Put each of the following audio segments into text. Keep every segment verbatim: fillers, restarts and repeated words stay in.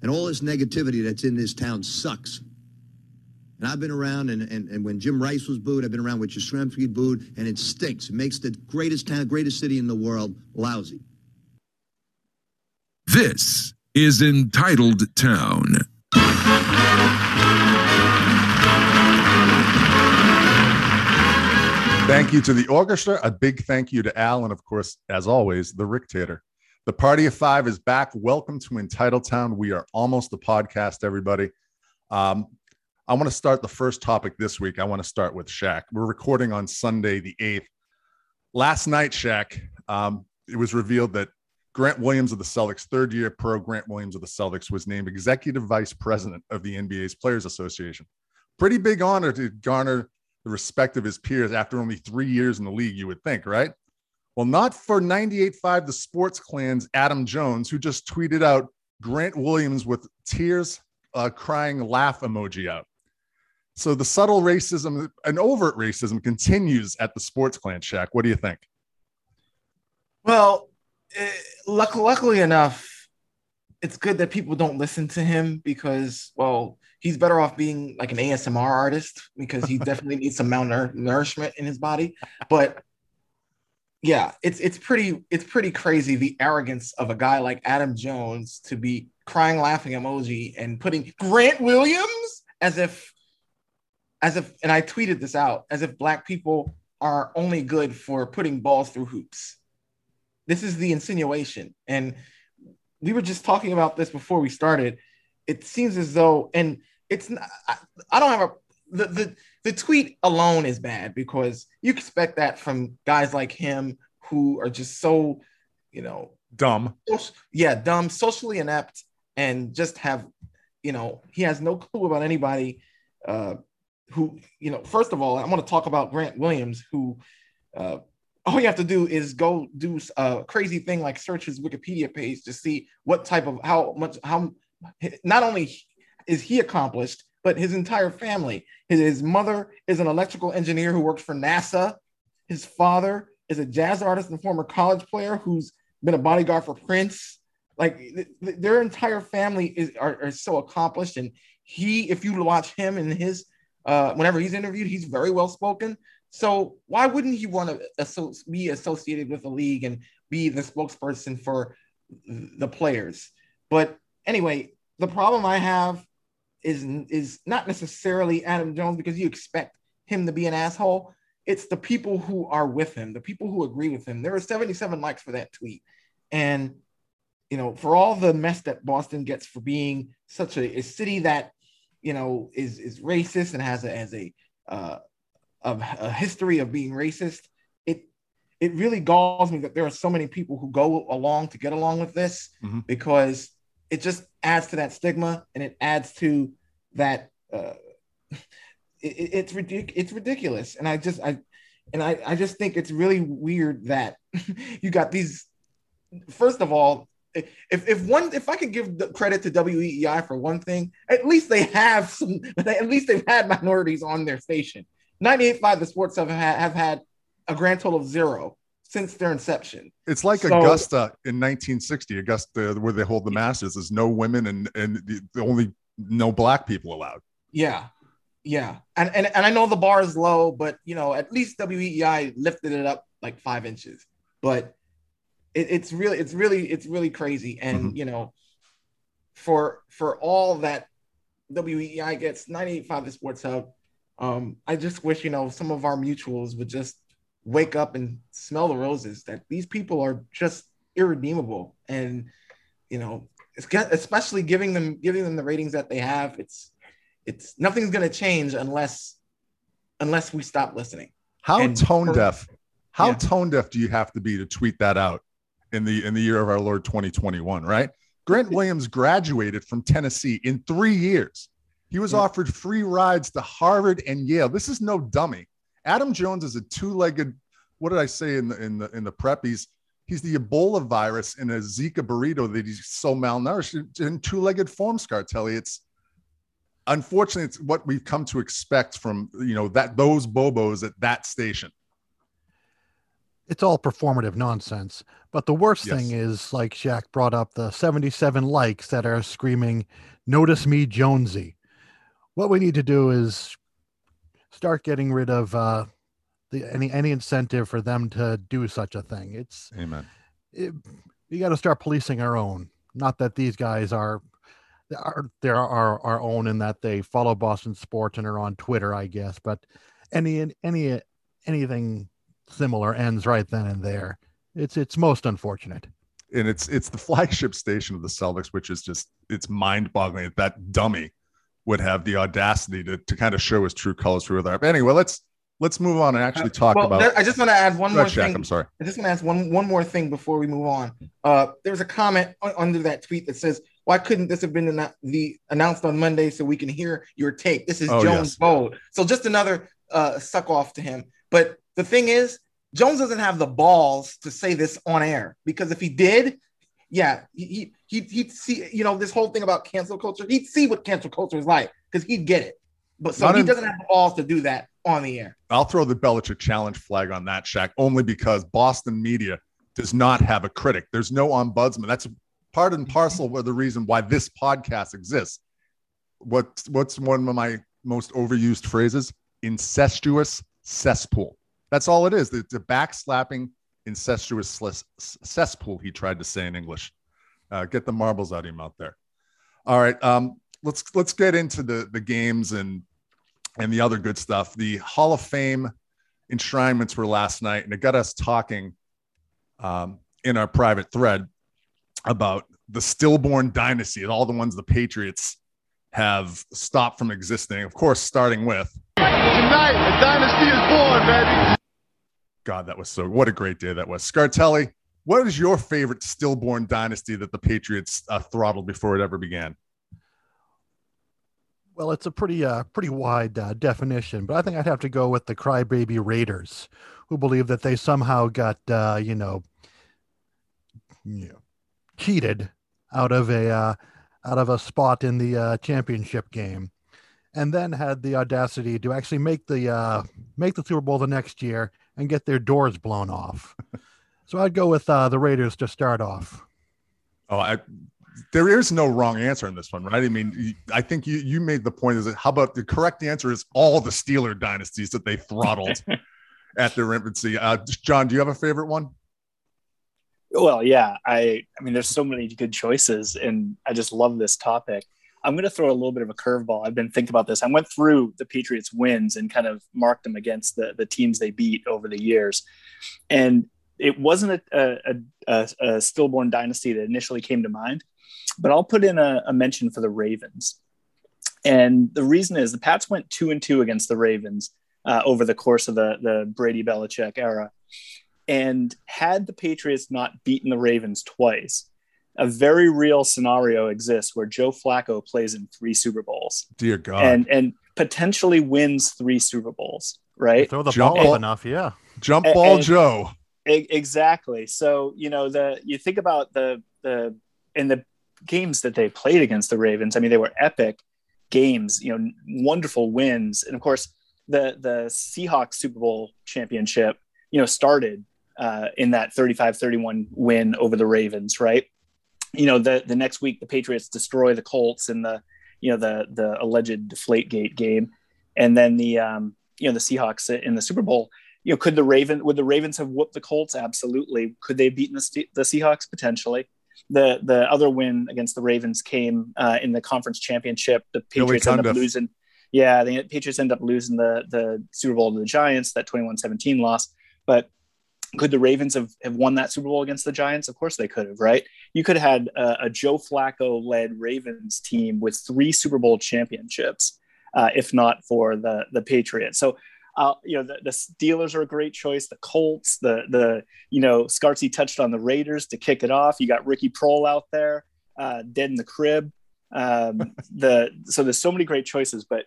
And all this negativity that's in this town sucks. And I've been around, and, and, and when Jim Rice was booed, I've been around with Jashramski booed, and it stinks. It makes the greatest town, greatest city in the world lousy. This is Entitled Town. Thank you to the orchestra. A big thank you to Al, and of course, as always, the Rictator. The Party of Five is back. Welcome to Entitled Town. We are almost the podcast, everybody. Um, I want to start the first topic this week. I want to start with Shaq. We're recording on Sunday, the eighth. Last night, Shaq, um, it was revealed that Grant Williams of the Celtics, third year pro Grant Williams of the Celtics, was named executive vice president of the N B A's Players Association. Pretty big honor to garner the respect of his peers after only three years in the league, you would think, right? Well, not for ninety-eight point five, the sports clan's Adam Jones, who just tweeted out Grant Williams with tears, uh, crying laugh emoji out. So the subtle racism and overt racism continues at the sports clan, Shaq. What do you think? Well, it, luck, luckily enough, it's good that people don't listen to him because, well, he's better off being like an A S M R artist because he definitely needs some malnourishment in his body. But yeah, it's it's pretty it's pretty crazy, the arrogance of a guy like Adam Jones to be crying laughing emoji and putting Grant Williams as if. As if, and I tweeted this out, as if black people are only good for putting balls through hoops. This is the insinuation. And we were just talking about this before we started. It seems as though, and it's not, I, I don't have a, the, the, the tweet alone is bad because you expect that from guys like him who are just so, you know. Dumb. Social, yeah, dumb, socially inept, and just have, you know, he has no clue about anybody. Uh, who, you know, first of all, I want to talk about Grant Williams, who uh, all you have to do is go do a crazy thing like search his Wikipedia page to see what type of, how much, how, not only is he accomplished, but his entire family. His, his mother is an electrical engineer who works for NASA. His father is a jazz artist and former college player who's been a bodyguard for Prince. Like th- th- their entire family is are, are so accomplished. And he, if you watch him and his, Uh, whenever he's interviewed, he's very well spoken. So why wouldn't he want to asso- be associated with the league and be the spokesperson for the players? But anyway, the problem I have is is not necessarily Adam Jones, because you expect him to be an asshole. It's the people who are with him, the people who agree with him. There were seventy-seven likes for that tweet. And, you know, for all the mess that Boston gets for being such a, a city that, you know, is is racist and has a as a uh, of a history of being racist. It it really galls me that there are so many people who go along to get along with this, mm-hmm. because it just adds to that stigma and it adds to that. Uh, it, it's ridic- It's ridiculous, and I just I and I I just think it's really weird that you got these. First of all. If if one if I could give the credit to W E E I for one thing, at least they have some. At least they've had minorities on their station. ninety-eight point five, the sports have had, have had a grand total of zero since their inception. It's like so, Augusta in nineteen sixty, Augusta where they hold the Masters. There's no women and and the only no black people allowed. Yeah, yeah, and and and I know the bar is low, but you know at least W E E I lifted it up like five inches, but. It, it's really, it's really, it's really crazy. And, mm-hmm. you know, for, for all that W E E I gets, ninety-eight point five the Sports Hub, um, I just wish, you know, some of our mutuals would just wake up and smell the roses that these people are just irredeemable. And, you know, it's got, especially giving them, giving them the ratings that they have. It's, it's nothing's going to change unless, unless we stop listening. How and tone for, deaf, how yeah. tone deaf do you have to be to tweet that out? in the in the year of our Lord twenty twenty-one, right? Grant Williams graduated from Tennessee in three years. He was yeah. offered free rides to Harvard and Yale. This is no dummy. Adam Jones is a two-legged, what did I say in the in the in the prep? He's he's the Ebola virus in a Zika burrito that he's so malnourished in two-legged form, Scartelli. It's unfortunately it's what we've come to expect from you know that those Bobos at that station. it's all performative nonsense. But the worst yes. thing is, like Shaq brought up, the seventy-seven likes that are screaming, "Notice me, Jonesy." What we need to do is start getting rid of uh, the, any any incentive for them to do such a thing. It's amen. It, you got to start policing our own. Not that these guys are are there are our own in that they follow Boston sports and are on Twitter, I guess. But any any anything similar ends right then and there. It's it's most unfortunate. And it's it's the flagship station of the Celtics, which is just it's mind boggling that that dummy would have the audacity to to kind of show his true colors through that. But anyway, let's let's move on and actually talk well, about. There, I just want to add one more Shaq, thing. I'm sorry. I just want to ask one one more thing before we move on. Uh, there was a comment under that tweet that says, "Why couldn't this have been the, the announced on Monday so we can hear your take? This is oh, Jones' yes. bold." So just another uh, suck off to him. But the thing is, Jones doesn't have the balls to say this on air, because if he did, yeah, he, he, he'd see, you know, this whole thing about cancel culture, he'd see what cancel culture is like because he'd get it. But so Not he in, doesn't have the balls to do that on the air. I'll throw the Belichick challenge flag on that, Shaq, only because Boston media does not have a critic. There's no ombudsman. That's a part and parcel were the reason why this podcast exists. What, what's one of my most overused phrases? Incestuous cesspool. That's all it is. It's a backslapping, incestuous cesspool, he tried to say in English. Uh, get the marbles out of your mouth there. All right, um, let's let's get into the, the games and, and the other good stuff. The Hall of Fame enshrinements were last night, and it got us talking um, in our private thread about the stillborn dynasty and all the ones the Patriots have stopped from existing. Of course, starting with tonight, the dynasty is born, baby. God, that was so, what a great day that was. Scartelli, what is your favorite stillborn dynasty that the Patriots uh, throttled before it ever began? Well, it's a pretty, uh, pretty wide uh, definition, but I think I'd have to go with the crybaby Raiders, who believe that they somehow got, uh, you know, you know, cheated out of a uh, out of a spot in the uh, championship game, and then had the audacity to actually make the uh, make the Super Bowl the next year and get their doors blown off. So I'd go with uh, the Raiders to start off. Oh, I, there is no wrong answer in this one, right? I mean, I think you you made the point. Is that how about the correct answer is all the Steeler dynasties that they throttled at their infancy. Uh, John, do you have a favorite one? Well, yeah, I, I mean, there's so many good choices, and I just love this topic. I'm going to throw a little bit of a curveball. I've been thinking about this. I went through the Patriots' wins and kind of marked them against the, the teams they beat over the years. And it wasn't a, a, a, a stillborn dynasty that initially came to mind, but I'll put in a, a mention for the Ravens. And the reason is the Pats went two and two against the Ravens uh, over the course of the, the Brady-Belichick era. And had the Patriots not beaten the Ravens twice, a very real scenario exists where Joe Flacco plays in three Super Bowls. Dear God. And and potentially wins three Super Bowls, right? You throw the jump ball up enough, yeah. Jump ball and, Joe. And, exactly. So, you know, the you think about the the in the games that they played against the Ravens, I mean, they were epic games, you know, wonderful wins. And of course, the the Seahawks Super Bowl championship, you know, started Uh, in that thirty-five thirty-one win over the Ravens, right? You know, the, the next week, the Patriots destroy the Colts in the, you know, the the alleged Deflategate game. And then the, um, you know, the Seahawks in the Super Bowl, you know, could the Raven, would the Ravens have whooped the Colts? Absolutely. Could they have beaten the, the Seahawks? Potentially. The the other win against the Ravens came uh, in the conference championship. The Patriots end up losing. Yeah, the Patriots end up losing the, the Super Bowl to the Giants, that twenty-one seventeen loss. But could the Ravens have, have won that Super Bowl against the Giants? Of course they could have, right? You could have had a, a Joe Flacco-led Ravens team with three Super Bowl championships, uh, if not for the the Patriots. So, uh, you know, the, the Steelers are a great choice. The Colts, the, the you know, Scarcy touched on the Raiders to kick it off. You got Ricky Prohl out there, uh, dead in the crib. Um, the so there's so many great choices, but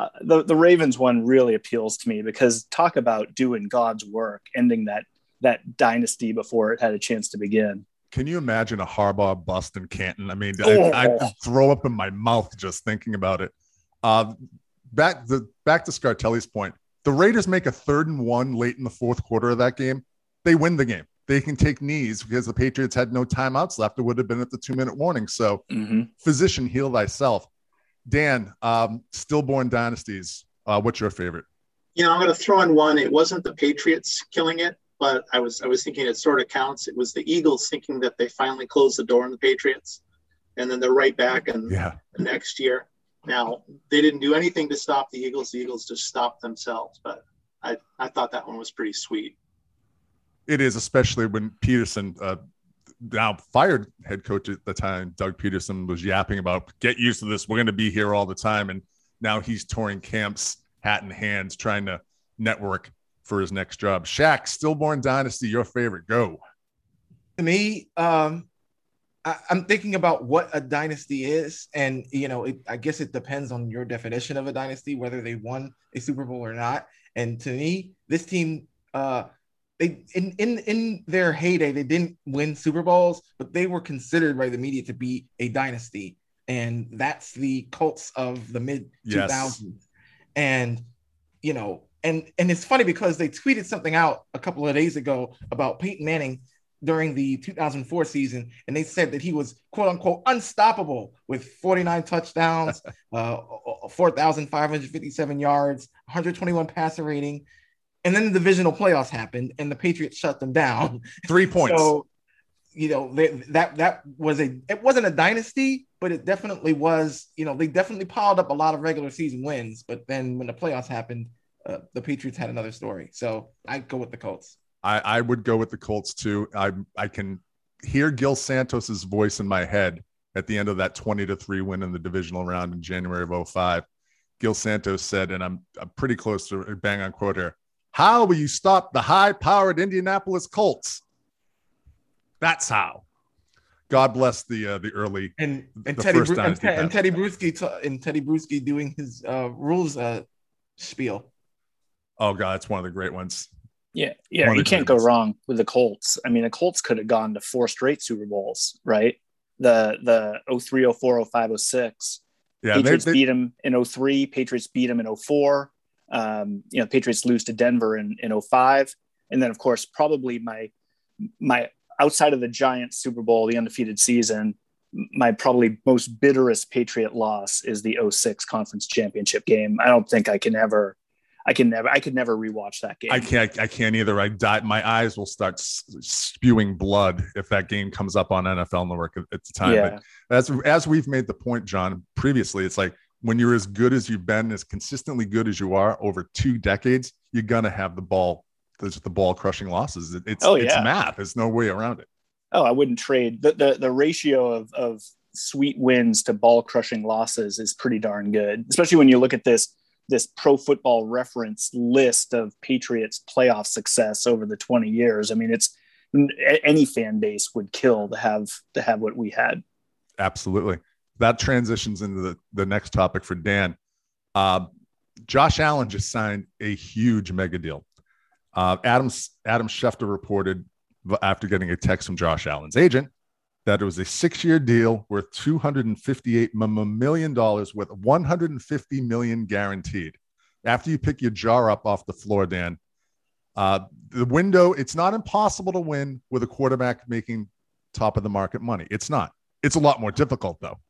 Uh, the, the Ravens one really appeals to me because talk about doing God's work, ending that that dynasty before it had a chance to begin. Can you imagine a Harbaugh bust in Canton? I mean, oh. I, I throw up in my mouth just thinking about it. Uh, back the back to Scartelli's point, the Raiders make a third and one late in the fourth quarter of that game. they win the game. They can take knees because the Patriots had no timeouts left. It would have been at the two-minute warning. So mm-hmm. physician, heal thyself. Dan, um, stillborn dynasties, uh, what's your favorite? You know, I'm going to throw in one. It wasn't the Patriots killing it, but I was I was thinking it sort of counts. It was the Eagles thinking that they finally closed the door on the Patriots, and then they're right back in yeah. the next year. Now, they didn't do anything to stop the Eagles. The Eagles just stopped themselves, but I, I thought that one was pretty sweet. It is, especially when Peterson, uh, now fired head coach at the time, Doug Peterson, was yapping about, get used to this. We're going to be here all the time. And now he's touring camps, hat in hand, trying to network for his next job. Shaq, stillborn dynasty, your favorite. Go. To me, um, I, I'm thinking about what a dynasty is. And, you know, it, I guess it depends on your definition of a dynasty, whether they won a Super Bowl or not. And to me, this team, uh, They in, in in their heyday, they didn't win Super Bowls, but they were considered by the media to be a dynasty. And that's the Colts of the mid two thousands. Yes. And, you know, and, and it's funny because they tweeted something out a couple of days ago about Peyton Manning during the two thousand four season. And they said that he was, quote unquote, unstoppable with forty-nine touchdowns, uh, four thousand five hundred fifty-seven yards, one hundred twenty-one passer rating. And then the divisional playoffs happened, and the Patriots shut them down. Three points. So, you know, they, that that was a – it wasn't a dynasty, but it definitely was – you know, they definitely piled up a lot of regular season wins. But then when the playoffs happened, uh, the Patriots had another story. So I'd go with the Colts. I, I would go with the Colts too. I I can hear Gil Santos's voice in my head at the end of that twenty to three win in the divisional round in January of oh five. Gil Santos said, and I'm, I'm pretty close to a bang on quote here, "How will you stop the high-powered Indianapolis Colts?" That's how. God bless the uh, the early and, and the Teddy first Bru- and, Te- and Teddy Bruschi t- and Teddy Bruschi doing his uh, rules uh, spiel. Oh God, it's one of the great ones. Yeah, yeah, one you can't go ones. wrong with the Colts. I mean, the Colts could have gone to four straight Super Bowls, right? The the oh three, oh four, oh five, oh six. Yeah, Patriots they, they... beat them in oh three. Patriots beat them in oh four. Um, you know, Patriots lose to Denver in, in oh five. And then, of course, probably my, my outside of the Giants Super Bowl, the undefeated season, my probably most bitterest Patriot loss is the oh six conference championship game. I don't think I can ever, I can never, I could never rewatch that game. I can't, I can't either. I die. My eyes will start spewing blood if that game comes up on N F L Network at the time. Yeah. But as, as we've made the point, John, previously, it's like, when you're as good as you've been, as consistently good as you are over two decades, you're going to have the ball, there's the ball crushing losses. It's, oh, yeah. it's math. There's no way around it. Oh, I wouldn't trade the, the, the ratio of, of sweet wins to ball crushing losses is pretty darn good. Especially when you look at this, this Pro Football Reference list of Patriots playoff success over the twenty years. I mean, it's any fan base would kill to have, to have what we had. Absolutely. That transitions into the, the next topic for Dan. Uh, Josh Allen just signed a huge mega deal. Uh, Adam, Adam Schefter reported after getting a text from Josh Allen's agent that it was a six-year deal worth two hundred fifty-eight million dollars with one hundred fifty million dollars guaranteed. After you pick your jar up off the floor, Dan, uh, the window, it's not impossible to win with a quarterback making top-of-the-market money. It's not. It's a lot more difficult, though.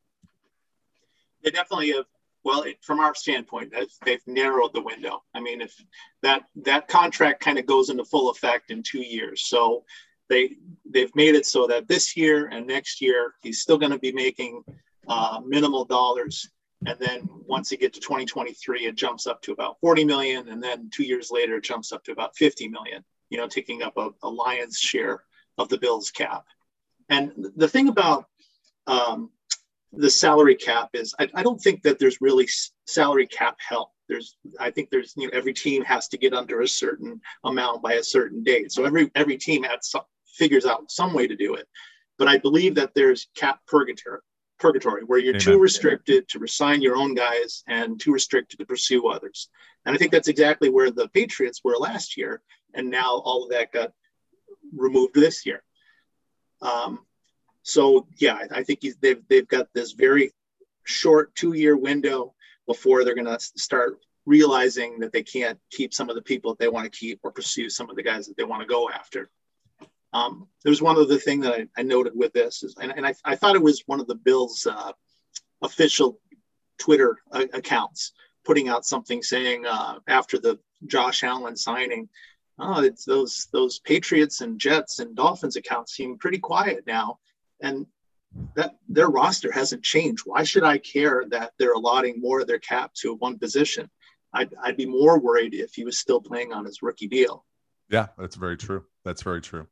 They definitely have, well, it, from our standpoint, they've narrowed the window. I mean, if that that contract kind of goes into full effect in two years. So they, they've made it so that this year and next year, he's still going to be making uh, minimal dollars. And then once you get to twenty twenty-three, it jumps up to about forty million. And then two years later, it jumps up to about fifty million, you know, taking up a, a lion's share of the Bills cap. And the thing about um, the salary cap is, I, I don't think that there's really salary cap help. There's, I think there's, you know, every team has to get under a certain amount by a certain date. So every, every team has some, figures out some way to do it, but I believe that there's cap purgatory, purgatory where you're Amen. too restricted to resign your own guys and too restricted to pursue others. And I think that's exactly where the Patriots were last year. And now all of that got removed this year. Um, So, yeah, I think he's, they've, they've got this very short two-year window before they're going to start realizing that they can't keep some of the people that they want to keep or pursue some of the guys that they want to go after. Um, there's one other thing that I, I noted with this, is, and, and I, I thought it was one of the Bills' uh, official Twitter uh, accounts putting out something saying uh, after the Josh Allen signing, oh, it's those those Patriots and Jets and Dolphins accounts seem pretty quiet now, and that their roster hasn't changed. Why should I care that they're allotting more of their cap to one position? I'd, I'd be more worried if he was still playing on his rookie deal. Yeah, that's very true. That's very true.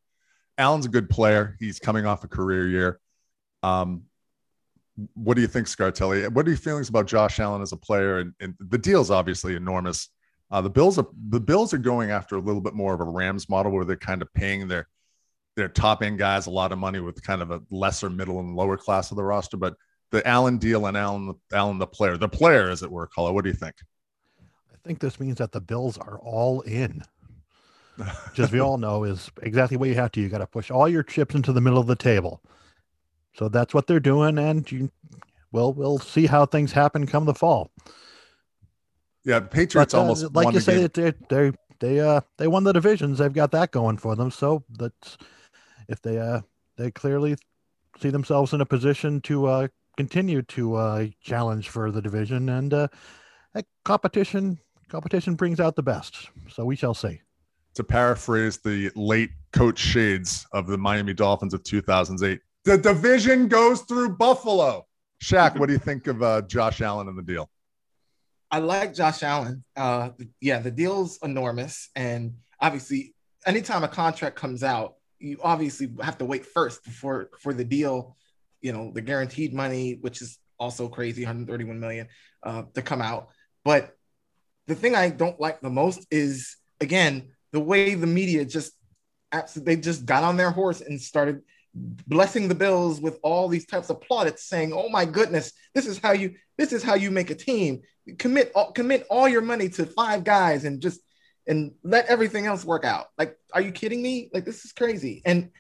Allen's a good player. He's coming off a career year. Um, what do you think, Scartelli? What are your feelings about Josh Allen as a player? And, and the deal's obviously enormous. Uh, the Bills are the Bills are going after a little bit more of a Rams model where they're kind of paying their their top end guys a lot of money with kind of a lesser middle and lower class of the roster. But the Allen deal and Allen Allen the player, the player as it were, Collar. What do you think? I think this means that the Bills are all in. Just we all know is exactly what you have to. You got to push all your chips into the middle of the table. So that's what they're doing, and you, well, we'll see how things happen come the fall. Yeah, the Patriots but, uh, almost like won you the say game. they they they uh they won the divisions. They've got that going for them. So that's if they uh they clearly see themselves in a position to uh continue to uh challenge for the division, and uh competition competition brings out the best. So we shall see. To paraphrase the late Coach Shades of the Miami Dolphins of two thousand eight, the division goes through Buffalo. Shaq, what do you think of uh, Josh Allen and the deal? I like Josh Allen. Uh, yeah, the deal's enormous. And obviously, anytime a contract comes out, you obviously have to wait first before for the deal, you know, the guaranteed money, which is also crazy, one hundred thirty-one million dollars uh, to come out. But the thing I don't like the most is, again, the way the media just absolutely, they just got on their horse and started blessing the Bills with all these types of plaudits saying, oh my goodness, this is how you, this is how you make a team. Commit all, commit all your money to five guys and just, and let everything else work out. Like, are you kidding me? Like, this is crazy. And,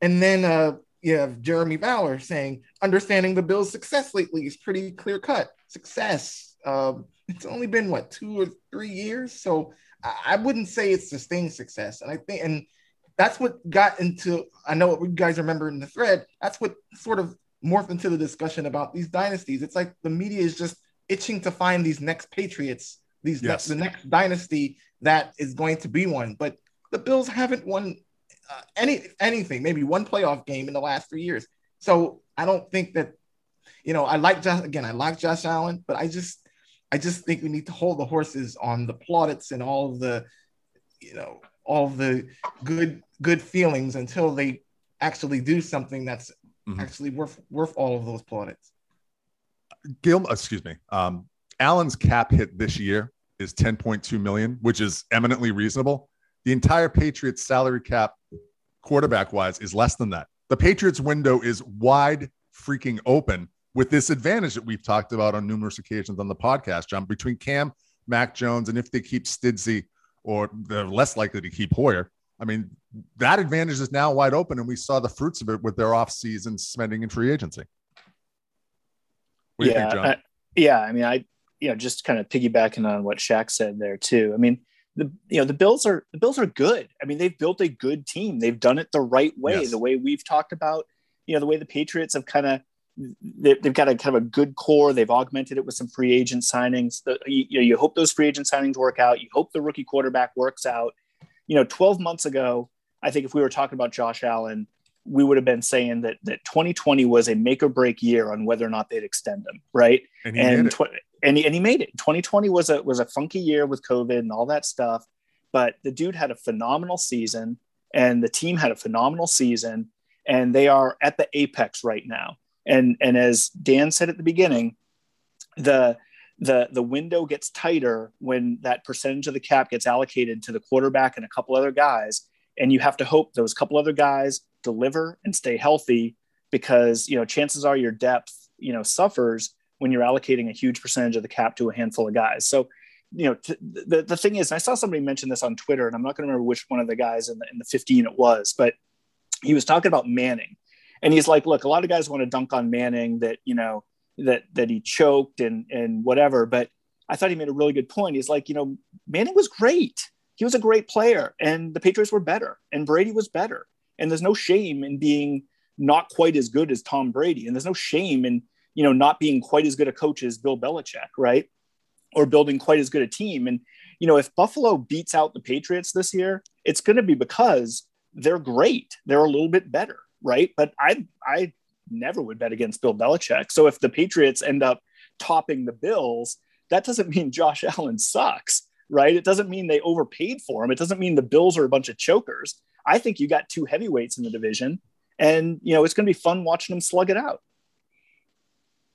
and then uh, you have Jeremy Bauer saying, understanding the Bills' success lately is pretty clear cut success. Um, it's only been what, two or three years. So I wouldn't say it's sustained success. And I think, and that's what got into, I know what you guys remember in the thread, that's what sort of morphed into the discussion about these dynasties. It's like the media is just itching to find these next Patriots, these yes. next, the next dynasty that is going to be one. But the Bills haven't won uh, any anything, maybe one playoff game in the last three years. So I don't think that, you know, I like Josh, again, I like Josh Allen, but I just, I just think we need to hold the horses on the plaudits and all of the, you know, all the good good feelings until they actually do something that's mm-hmm. actually worth worth all of those plaudits. Gil, excuse me. Um, Allen's cap hit this year is ten point two million dollars, which is eminently reasonable. The entire Patriots salary cap, quarterback wise, is less than that. The Patriots window is wide freaking open, with this advantage that we've talked about on numerous occasions on the podcast, John, between Cam, Mac Jones, and if they keep Stidzy, or they're less likely to keep Hoyer. I mean, that advantage is now wide open, and we saw the fruits of it with their offseason spending and free agency. What do yeah, you think, John? I, yeah, I mean, I, you know, just kind of piggybacking on what Shaq said there too. I mean, the, you know, the Bills are, the Bills are good. I mean, they've built a good team. They've done it the right way, yes. the way we've talked about, you know, the way the Patriots have kind of, they've got a kind of a good core. They've augmented it with some free agent signings. The, you, you know, you hope those free agent signings work out. You hope the rookie quarterback works out. You know, twelve months ago, I think if we were talking about Josh Allen, we would have been saying that that twenty twenty was a make or break year on whether or not they'd extend him, right? And he and, tw- and, he, and he made it. twenty twenty was a was a funky year with COVID and all that stuff, but the dude had a phenomenal season, and the team had a phenomenal season, and they are at the apex right now. And and as Dan said at the beginning, the the the window gets tighter when that percentage of the cap gets allocated to the quarterback and a couple other guys, and you have to hope those couple other guys deliver and stay healthy, because you know chances are your depth you know suffers when you're allocating a huge percentage of the cap to a handful of guys. So you know t- the the thing is, and I saw somebody mention this on Twitter, and I'm not going to remember which one of the guys in the in the fifteen it was, but he was talking about Manning. And he's like, look, a lot of guys want to dunk on Manning that, you know, that that he choked and and whatever. But I thought he made a really good point. He's like, you know, Manning was great. He was a great player, and the Patriots were better, and Brady was better. And there's no shame in being not quite as good as Tom Brady. And there's no shame in, you know, not being quite as good a coach as Bill Belichick, right? Or building quite as good a team. And, you know, if Buffalo beats out the Patriots this year, it's going to be because they're great. They're a little bit better, right? But I I never would bet against Bill Belichick. So if the Patriots end up topping the Bills, that doesn't mean Josh Allen sucks, right? It doesn't mean they overpaid for him. It doesn't mean the Bills are a bunch of chokers. I think you got two heavyweights in the division, and, you know, it's going to be fun watching them slug it out.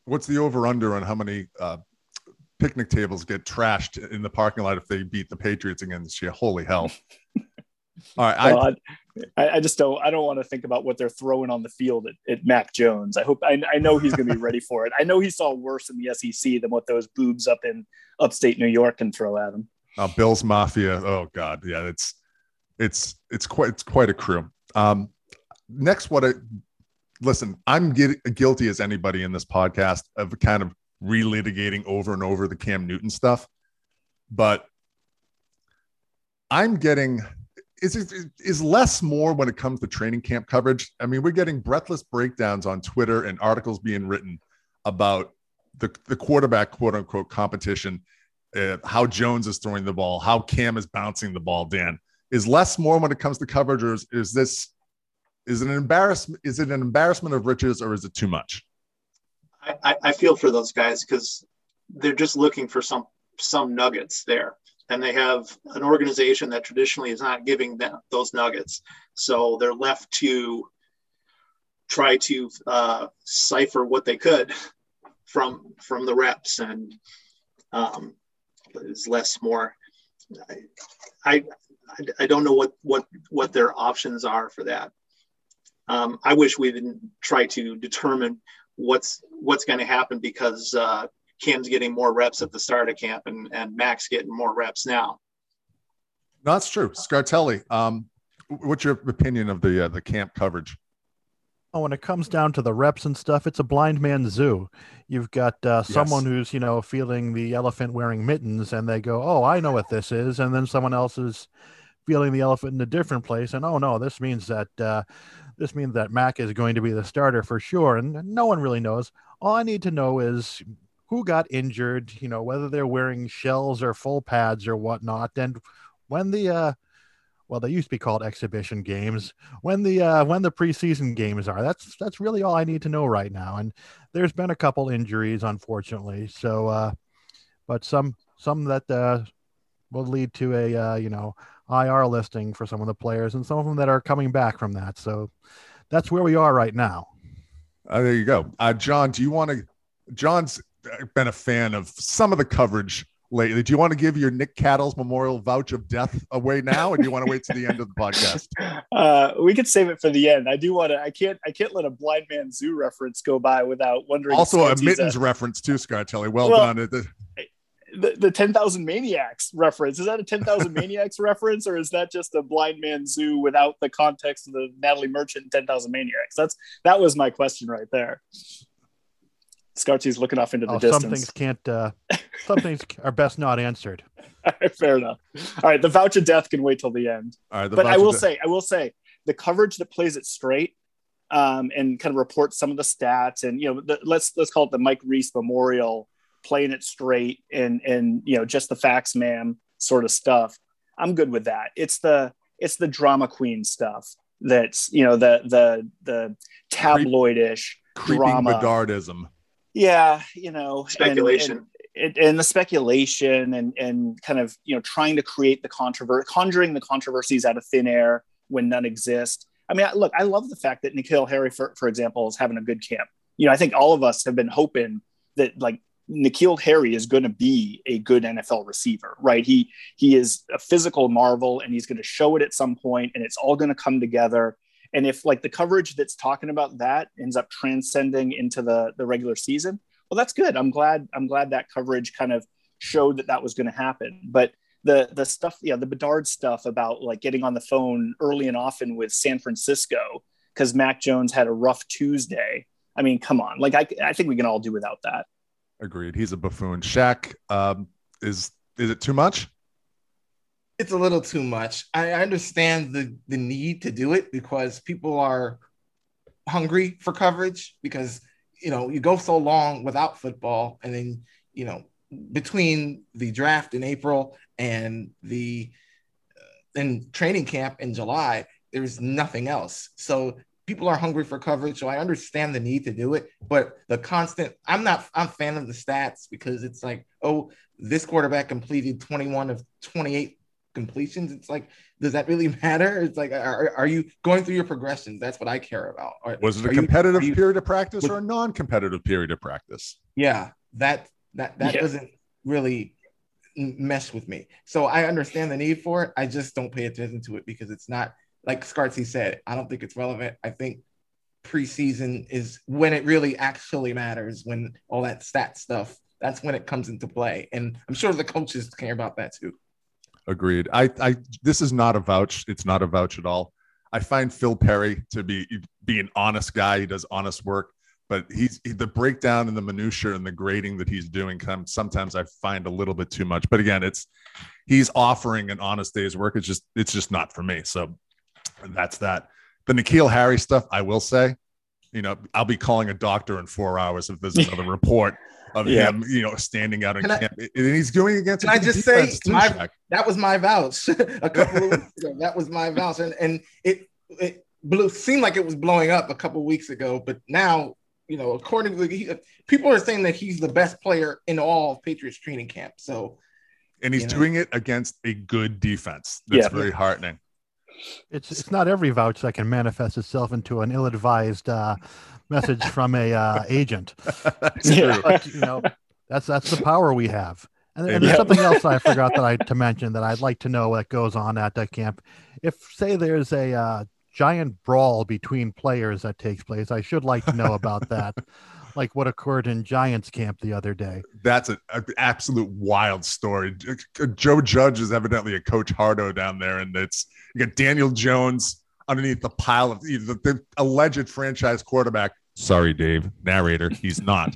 What's the over-under on how many uh, picnic tables get trashed in the parking lot if they beat the Patriots again this year? Holy hell. All right. Well, I, I, I just don't, I don't want to think about what they're throwing on the field at, at Mac Jones. I hope, I, I know he's going to be ready for it. I know he saw worse in the S E C than what those boobs up in upstate New York can throw at him. Uh, Bill's Mafia. Oh God. Yeah. It's, it's, it's quite, it's quite a crew. Um, next, what I listen, I'm get, guilty as anybody in this podcast of kind of relitigating over and over the Cam Newton stuff, but I'm getting, Is, is is less more when it comes to training camp coverage. I mean, we're getting breathless breakdowns on Twitter and articles being written about the, the quarterback, quote unquote, competition, uh, how Jones is throwing the ball, how Cam is bouncing the ball. Dan, is less more when it comes to coverage, or is, is this is it an embarrassment? Is it an embarrassment of riches, or is it too much? I, I feel for those guys because they're just looking for some some nuggets there. And they have an organization that traditionally is not giving them those nuggets. So they're left to try to uh, cipher what they could from from the reps, and um, it's less more. I, I, I don't know what, what, what their options are for that. Um, I wish we didn't try to determine what's, what's going to happen because uh, Cam's getting more reps at the start of camp, and, and Mac's getting more reps now. That's true. Scartelli, um, what's your opinion of the uh, the camp coverage? Oh, when it comes down to the reps and stuff, it's a blind man's zoo. You've got uh, yes. someone who's, you know, feeling the elephant wearing mittens, and they go, "Oh, I know what this is," and then someone else is feeling the elephant in a different place, and oh no, this means that uh, this means that Mac is going to be the starter for sure, and no one really knows. All I need to know is who got injured, you know, whether they're wearing shells or full pads or whatnot. And when the, uh, well, they used to be called exhibition games, when the, uh, when the preseason games are, that's, that's really all I need to know right now. And there's been a couple injuries, unfortunately. So, uh, but some, some that, uh, will lead to a, uh, you know, I R listing for some of the players and some of them that are coming back from that. So that's where we are right now. Uh, there you go. Uh, John, do you want to, John's, been a fan of some of the coverage lately. Do you want to give your Nick Cattles Memorial Vouch of Death away now, or do you want to wait to the end of the podcast? Uh, we could save it for the end. I do want to. I can't. I can't let a blind man zoo reference go by without wondering. Also, a mittens a, reference too, Scartelli. Well, well done. The, the, the ten thousand Maniacs reference, is that a ten thousand Maniacs reference, or is that just a blind man zoo without the context of the Natalie Merchant ten thousand Maniacs? That's that was my question right there. Scarty's looking off into the oh, distance. Some things can't, uh, some things are best not answered. All right, fair enough. All right, the vouch of death can wait till the end. All right, the but I will say, I will say, the coverage that plays it straight um, and kind of reports some of the stats, and you know, the, let's let's call it the Mike Reiss Memorial, playing it straight, and and you know, just the facts, ma'am, sort of stuff. I'm good with that. It's the it's the drama queen stuff that's, you know, the the the tabloidish creeping drama. Bedardism. Yeah, you know, speculation and, and, and the speculation and, and kind of, you know, trying to create the controversy, conjuring the controversies out of thin air when none exist. I mean, look, I love the fact that N'Keal Harry, for, for example, is having a good camp. You know, I think all of us have been hoping that like N'Keal Harry is going to be a good N F L receiver, right? He he is a physical marvel and he's going to show it at some point and it's all going to come together. And if like the coverage that's talking about that ends up transcending into the, the regular season, well, that's good. I'm glad, I'm glad that coverage kind of showed that that was going to happen. But the, the stuff, yeah, the Bedard stuff about like getting on the phone early and often with San Francisco because Mac Jones had a rough Tuesday. I mean, come on. Like, I, I think we can all do without that. Agreed. He's a buffoon. Shaq, um, is, is it too much? it's a little too much. I understand the, the need to do it because people are hungry for coverage because, you know, you go so long without football. And then, you know, between the draft in April and the uh, and training camp in July, there's nothing else. So people are hungry for coverage. So I understand the need to do it, but the constant, I'm not, I'm a fan of the stats because it's like, oh, this quarterback completed twenty-one of twenty-eight completions. It's like, does that really matter? It's like, are, are you going through your progressions? That's what I care about. Are, was it a competitive you, you, period of practice was, or a non-competitive period of practice? Yeah, that that that yeah. doesn't really mesh with me. So I understand the need for it. I just don't pay attention to it because it's not, like Scartzy said, I don't think it's relevant. I think preseason is when it really actually matters, when all that stat stuff, that's when it comes into play. And I'm sure the coaches care about that too. Agreed. I, I, this is not a vouch. It's not a vouch at all. I find Phil Perry to be, be an honest guy. He does honest work, but he's he, the breakdown and the minutia and the grading that he's doing comes sometimes I find a little bit too much, but again, it's, he's offering an honest day's work. It's just, it's just not for me. So that's that. The N'Keal Harry stuff, I will say, you know, I'll be calling a doctor in four hours if there's another report of yeah. him, you know, standing out in can camp. I, and he's going against Can I just say, my, that was my vouch. a couple of weeks ago, that was my vouch. And, and it, it blew, seemed like it was blowing up a couple of weeks ago. But now, you know, according to he, people are saying that he's the best player in all of Patriots training camp. So, and he's you know. doing it against a good defense. That's yeah. very heartening. It's it's not every vouch that can manifest itself into an ill-advised uh, message from a uh, agent. That's yeah. but, you know, that's that's the power we have. And, and there's yeah. something else I forgot that I to mention that I'd like to know what goes on at that camp. If say there's a uh, giant brawl between players that takes place, I should like to know about that. Like what occurred in Giants camp the other day. That's an absolute wild story. Joe Judge is evidently a Coach Hardo down there, and it's you got Daniel Jones underneath the pile of the, the alleged franchise quarterback. Sorry, Dave, narrator, he's not.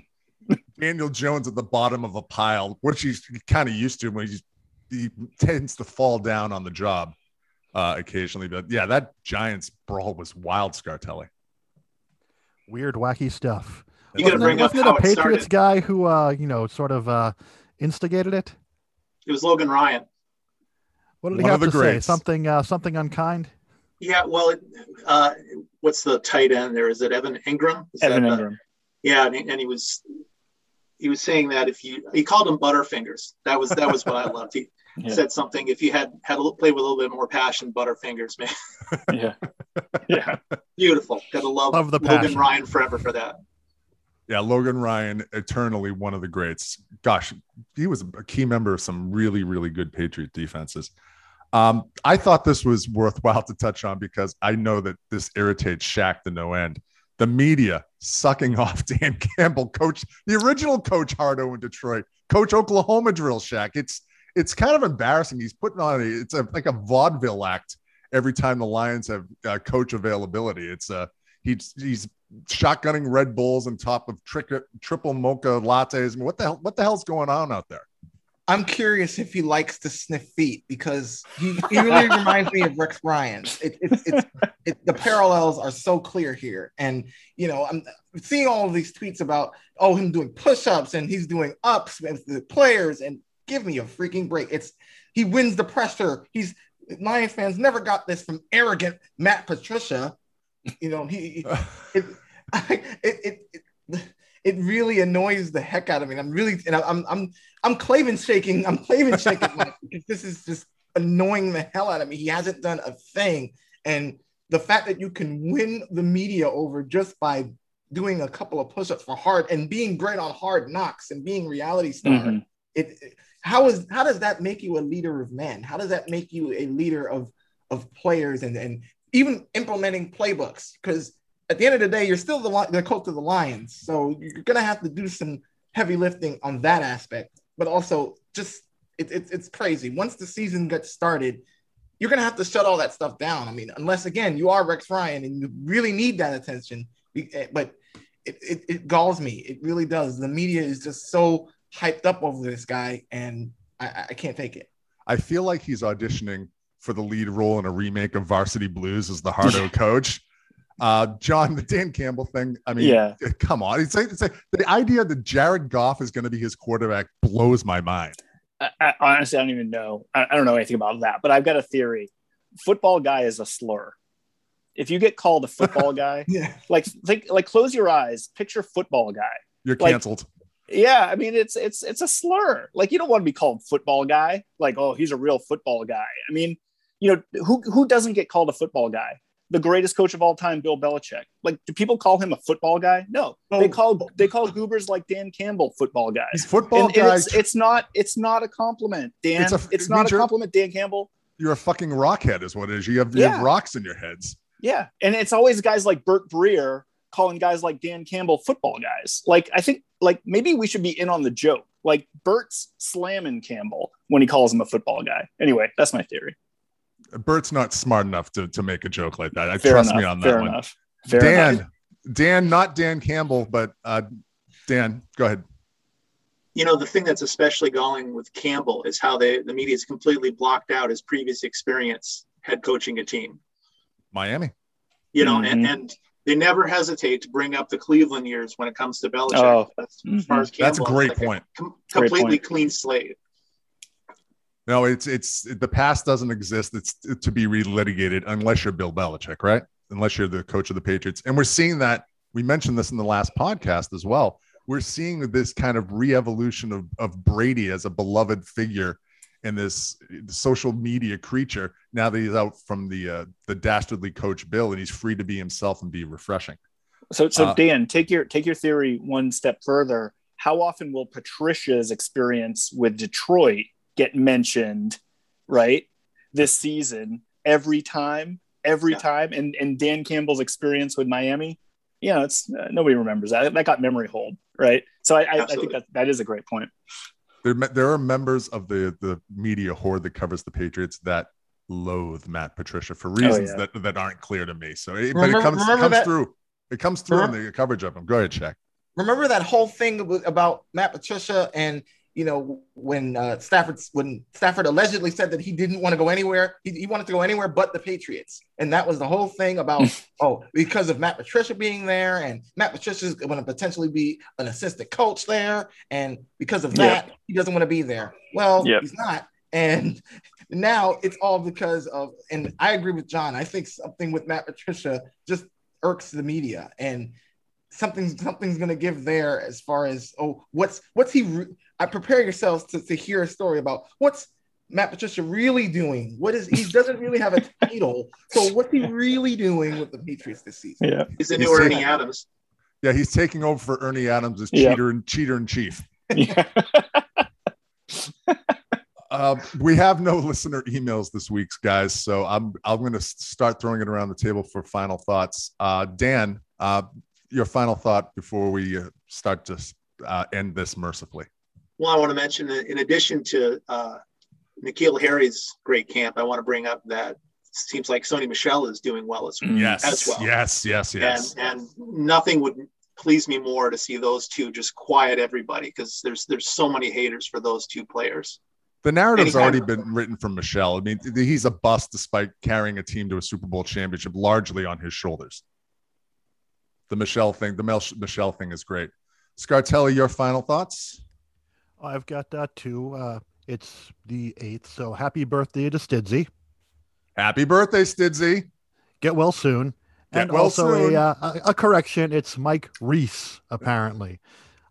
Daniel Jones at the bottom of a pile, which he's kind of used to when he's, he tends to fall down on the job uh, occasionally. But yeah, that Giants brawl was wild, Scartelli. Weird, wacky stuff. You wasn't bring it, wasn't up it a Patriots started. guy who, uh, you know, sort of uh, instigated it? It was Logan Ryan. What did One he have to greats. say? Something, uh, something unkind? Yeah, well, it, uh, what's the tight end there? Is it Evan Ingram? Is Evan that, Ingram. Uh, yeah, and he, and he was he was saying that if you – he called him Butterfingers. That was that was what I loved. He yeah. said something. If you had, had a, played with a little bit more passion, Butterfingers, man. yeah. Yeah. Beautiful. Got to love, love the Logan passion. Ryan forever for that. Yeah, Logan Ryan, eternally one of the greats. Gosh, he was a key member of some really, really good Patriot defenses. Um, I thought this was worthwhile to touch on because I know that this irritates Shaq to no end. The media sucking off Dan Campbell, coach, the original Coach Hardo in Detroit, Coach Oklahoma drill, Shaq. It's it's kind of embarrassing. He's putting on a, it's a, like a vaudeville act every time the Lions have uh, coach availability. It's a he, he's shotgunning Red Bulls on top of tri- triple mocha lattes. I mean, what the hell, what the hell's going on out there? I'm curious if he likes to sniff feet because he, he really reminds me of Rex Ryan. It, it, it, it, it, the parallels are so clear here. And, you know, I'm seeing all of these tweets about, oh, him doing push-ups and he's doing ups with the players and give me a freaking break. It's, he wins the pressure. He's Lions fans never got this from arrogant Matt Patricia. You know, he it it, it it it really annoys the heck out of me. I'm really and I'm I'm I'm Clavin shaking. I'm Clavin shaking. Like, this is just annoying the hell out of me. He hasn't done a thing, and the fact that you can win the media over just by doing a couple of push-ups for hard and being great on Hard Knocks and being reality star. Mm-hmm. It, it how is how does that make you a leader of men? How does that make you a leader of of players and and even implementing playbooks, because at the end of the day, you're still the, the coach of the Lions. So you're going to have to do some heavy lifting on that aspect, but also just it, it, it's crazy. Once the season gets started, you're going to have to shut all that stuff down. I mean, unless, again, you are Rex Ryan and you really need that attention, but it, it, it galls me. It really does. The media is just so hyped up over this guy, and I, I can't take it. I feel like he's auditioning for the lead role in a remake of Varsity Blues as the Hardo yeah. coach. Uh, John, the Dan Campbell thing. I mean, yeah. come on. It's, it's like the idea that Jared Goff is going to be his quarterback blows my mind. I, I, honestly, I don't even know. I, I don't know anything about that, but I've got a theory. Football guy is a slur. If you get called a football guy, yeah. like think, like close your eyes, picture football guy. You're like, canceled. Yeah, I mean it's it's it's a slur. Like you don't want to be called football guy. Like oh, he's a real football guy. I mean, you know who who doesn't get called a football guy? The greatest coach of all time, Bill Belichick. Like, do people call him a football guy? No, oh. they call they call goobers like Dan Campbell football guys. He's football and, guys. And it's, it's not it's not a compliment, Dan. It's, a, it's not a compliment, Dan Campbell. You're a fucking rockhead, is what it is. You have, you yeah. have rocks in your heads. Yeah, and it's always guys like Burt Breer calling guys like Dan Campbell football guys. Like, I think like maybe we should be in on the joke. Like Burt's slamming Campbell when he calls him a football guy. Anyway, that's my theory. Bert's not smart enough to, to make a joke like that. I Fair trust enough. me on that Fair one. Enough. Fair Dan, enough. Dan, not Dan Campbell, but uh, Dan, go ahead. You know, the thing that's especially going with Campbell is how they, the media has completely blocked out his previous experience head coaching a team. Miami. You know, mm-hmm. and, and they never hesitate to bring up the Cleveland years when it comes to Belichick. Oh. As far as Campbell, that's a great like point. A com- great completely point. Clean slate. No, it's it's the past doesn't exist. It's to be relitigated unless you're Bill Belichick, right? Unless you're the coach of the Patriots. And we're seeing that. We mentioned this in the last podcast as well. We're seeing this kind of re-evolution of, of Brady as a beloved figure and this social media creature. Now that he's out from the uh, the dastardly coach Bill, and he's free to be himself and be refreshing. So, so uh, Dan, take your take your theory one step further. How often will Patricia's experience with Detroit get mentioned, right, this season? Every time, every yeah. time, and and Dan Campbell's experience with Miami, you know, it's uh, nobody remembers that. That got memory hold, right? So I, I, I think that that is a great point. There, there are members of the the media horde that covers the Patriots that loathe Matt Patricia for reasons oh, yeah. that that aren't clear to me. So, it, remember, but it comes, it comes that, through. It comes through remember, in the coverage of him. Go ahead, Shaq. Remember that whole thing about Matt Patricia and. You know, when uh, Stafford when Stafford allegedly said that he didn't want to go anywhere, he, he wanted to go anywhere but the Patriots. And that was the whole thing about, oh, because of Matt Patricia being there and Matt Patricia's going to potentially be an assistant coach there. And because of that, yep. he doesn't want to be there. Well, yep. he's not. And now it's all because of, and I agree with John. I think something with Matt Patricia just irks the media. And something, something's going to give there as far as, oh, what's, what's he re- I prepare yourselves to, to hear a story about what's Matt Patricia really doing. What is he doesn't really have a title, so what's he really doing with the Patriots this season? Yeah, he's the new Ernie Adams. Yeah, he's taking over for Ernie Adams as yeah. cheater and cheater in chief. Yeah. uh, we have no listener emails this week, guys. So I'm I'm going to start throwing it around the table for final thoughts. Uh, Dan, uh, your final thought before we uh, start to uh, end this mercifully. Well, I want to mention that in addition to uh, N'Keal Harry's great camp, I want to bring up that it seems like Sony Michel is doing well as, yes, as well. Yes, yes, yes. And, and nothing would please me more to see those two just quiet everybody because there's there's so many haters for those two players. The narrative's Anytime. already been written from Michel. I mean, he's a bust despite carrying a team to a Super Bowl championship largely on his shoulders. The Michel thing, the Mel- Michel thing is great. Scartelli, your final thoughts? I've got that too. Uh, it's the eighth, so happy birthday to Stidzy. Happy birthday, Stidzy. Get well soon. Get and well also soon. A, uh, a correction, it's Mike Reiss, apparently.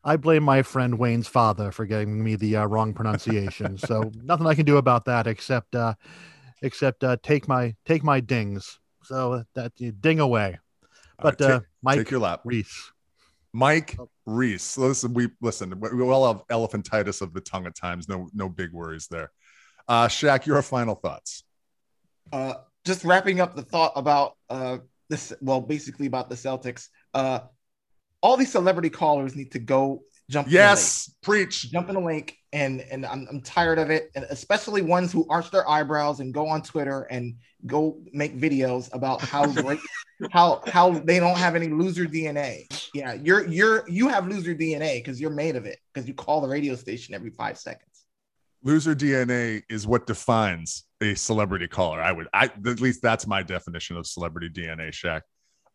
I blame my friend Wayne's father for getting me the uh, wrong pronunciation, so nothing I can do about that except uh, except uh, take my take my dings. So that you ding away. But right, take, uh, Mike take your lap. Reiss. Mike Reiss. Listen, we listen. We all have elephantitis of the tongue at times. No, no big worries there. Uh, Shaq, your final thoughts. Uh, just wrapping up the thought about uh, this. Well, basically about the Celtics. Uh, all these celebrity callers need to go jump. Yes, in the lake. preach. Jump in the lake, and and I'm I'm tired of it. And especially ones who arch their eyebrows and go on Twitter and go make videos about how great. How how they don't have any loser D N A. Yeah, you're you're you have loser D N A because you're made of it because you call the radio station every five seconds. Loser D N A is what defines a celebrity caller. I would, I, at least that's my definition of celebrity D N A, Shaq.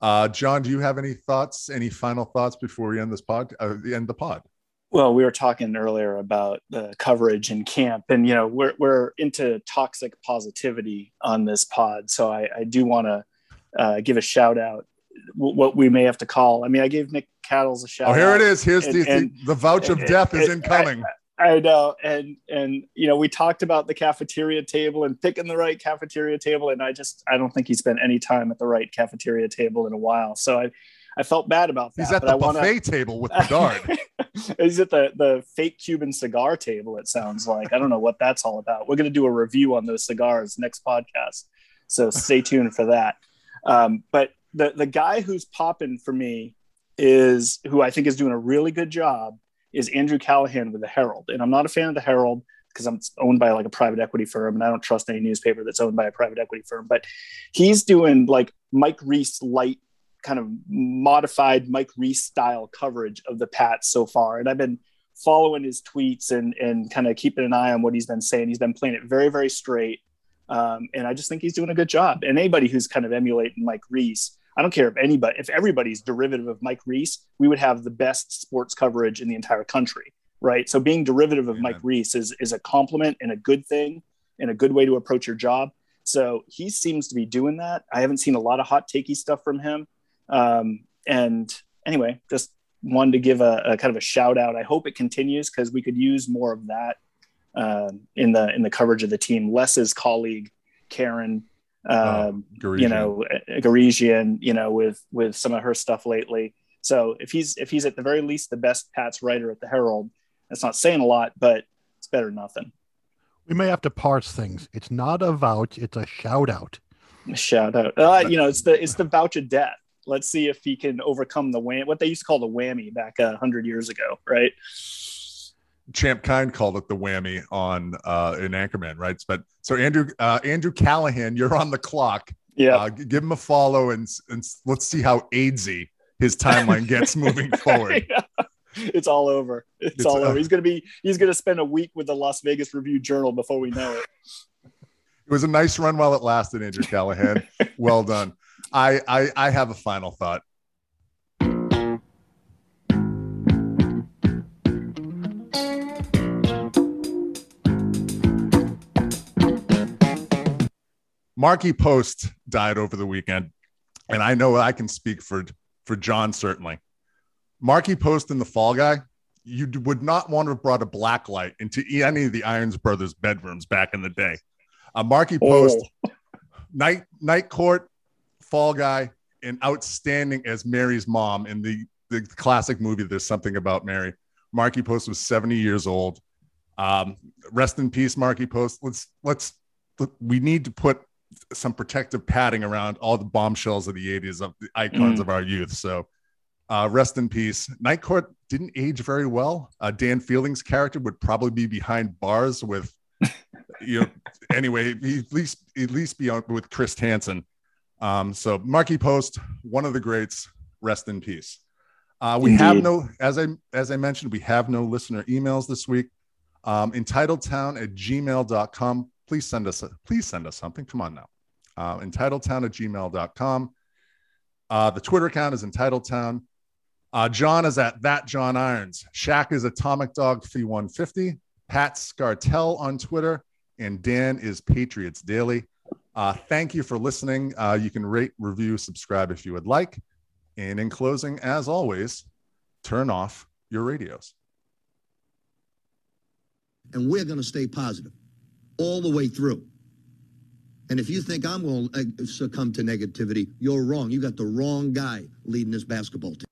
Uh, John, do you have any thoughts, any final thoughts before we end this pod, uh, end the pod? Well, we were talking earlier about the coverage in camp, and, you know, we're, we're into toxic positivity on this pod. So I, I do want to uh, give a shout out. What we may have to call. I mean, I gave Nick Cattles a shout. Oh, here out. It is. Here's and, the, and, the vouch of and, death and, is incoming. I, I know. And, and, you know, we talked about the cafeteria table and picking the right cafeteria table. And I just, I don't think he spent any time at the right cafeteria table in a while. So I, I felt bad about that. He's at the I buffet wanna... table with the dart. He's at the, the fake Cuban cigar table. It sounds like, I don't know what that's all about. We're going to do a review on those cigars next podcast. So stay tuned for that. Um, but, The the guy who's popping for me is who I think is doing a really good job is Andrew Callahan with the Herald. And I'm not a fan of the Herald because I'm owned by like a private equity firm, and I don't trust any newspaper that's owned by a private equity firm. But he's doing like Mike Reiss light, kind of modified Mike Reiss style coverage of the Pats so far. And I've been following his tweets and and kind of keeping an eye on what he's been saying. He's been playing it very, very straight. Um, and I just think he's doing a good job. And anybody who's kind of emulating Mike Reiss, I don't care if anybody, if everybody's derivative of Mike Reiss, we would have the best sports coverage in the entire country, right? So being derivative of yeah. Mike Reiss is, is a compliment and a good thing and a good way to approach your job. So he seems to be doing that. I haven't seen a lot of hot takey stuff from him. Um, and anyway, just wanted to give a, a kind of a shout out. I hope it continues because we could use more of that uh, in the, in the coverage of the team. Les's colleague, Karen, Um, um, you know, Garisian, you know, with, with some of her stuff lately. So if he's, if he's at the very least the best Pats writer at the Herald, that's not saying a lot, but it's better than nothing. We may have to parse things. It's not a vouch. It's a shout out. A shout out. Uh, you know, it's the, it's the vouch of death. Let's see if he can overcome the wham, what they used to call the whammy back a uh, hundred years ago. Right. Champ Kind called it the whammy on uh, in Anchorman, right? But so Andrew uh, Andrew Callahan, you're on the clock. Yeah, uh, give him a follow and and let's see how AIDSy his timeline gets moving forward. Yeah. It's all over. It's, it's all over. Uh, he's gonna be he's gonna spend a week with the Las Vegas Review Journal before we know it. It was a nice run while it lasted, Andrew Callahan. Well done. I, I I have a final thought. Markie Post died over the weekend, and I know I can speak for, for John, certainly. Markie Post and the Fall Guy, you would not want to have brought a black light into any of the Irons Brothers' bedrooms back in the day. Uh, Markie Post, oh. night, night Court, Fall Guy, and outstanding as Mary's mom in the, the classic movie There's Something About Mary. Markie Post was seventy years old. Um, rest in peace, Markie Post. Let's, let's, we need to put some protective padding around all the bombshells of the eighties, of the icons mm. of our youth. So uh, rest in peace. Night Court didn't age very well. Uh, Dan Fielding's character would probably be behind bars with, you know, anyway, he at least, at least be on with Chris Hansen. Um, so Markie Post, one of the greats, rest in peace. Uh, we Indeed. have no, as I, as I mentioned, we have no listener emails this week. Um, entitledtown at gmail dot com. Please send us a, please send us something. Come on now. Uh, entitledtown at gmail dot com. Uh, the Twitter account is entitledtown. Uh, John is at that John Irons. Shaq is Atomic Dog three one fifty. Pat Scartell on Twitter. And Dan is Patriots Daily. Uh, thank you for listening. Uh, you can rate, review, subscribe if you would like. And in closing, as always, turn off your radios. And we're going to stay positive all the way through. And if you think I'm going to succumb to negativity, you're wrong. You got the wrong guy leading this basketball team.